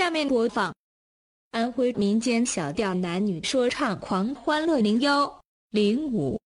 下面播放安徽民间小调男女说唱狂欢乐0105。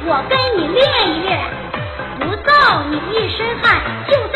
我跟你练一练，不揍你一身汗。就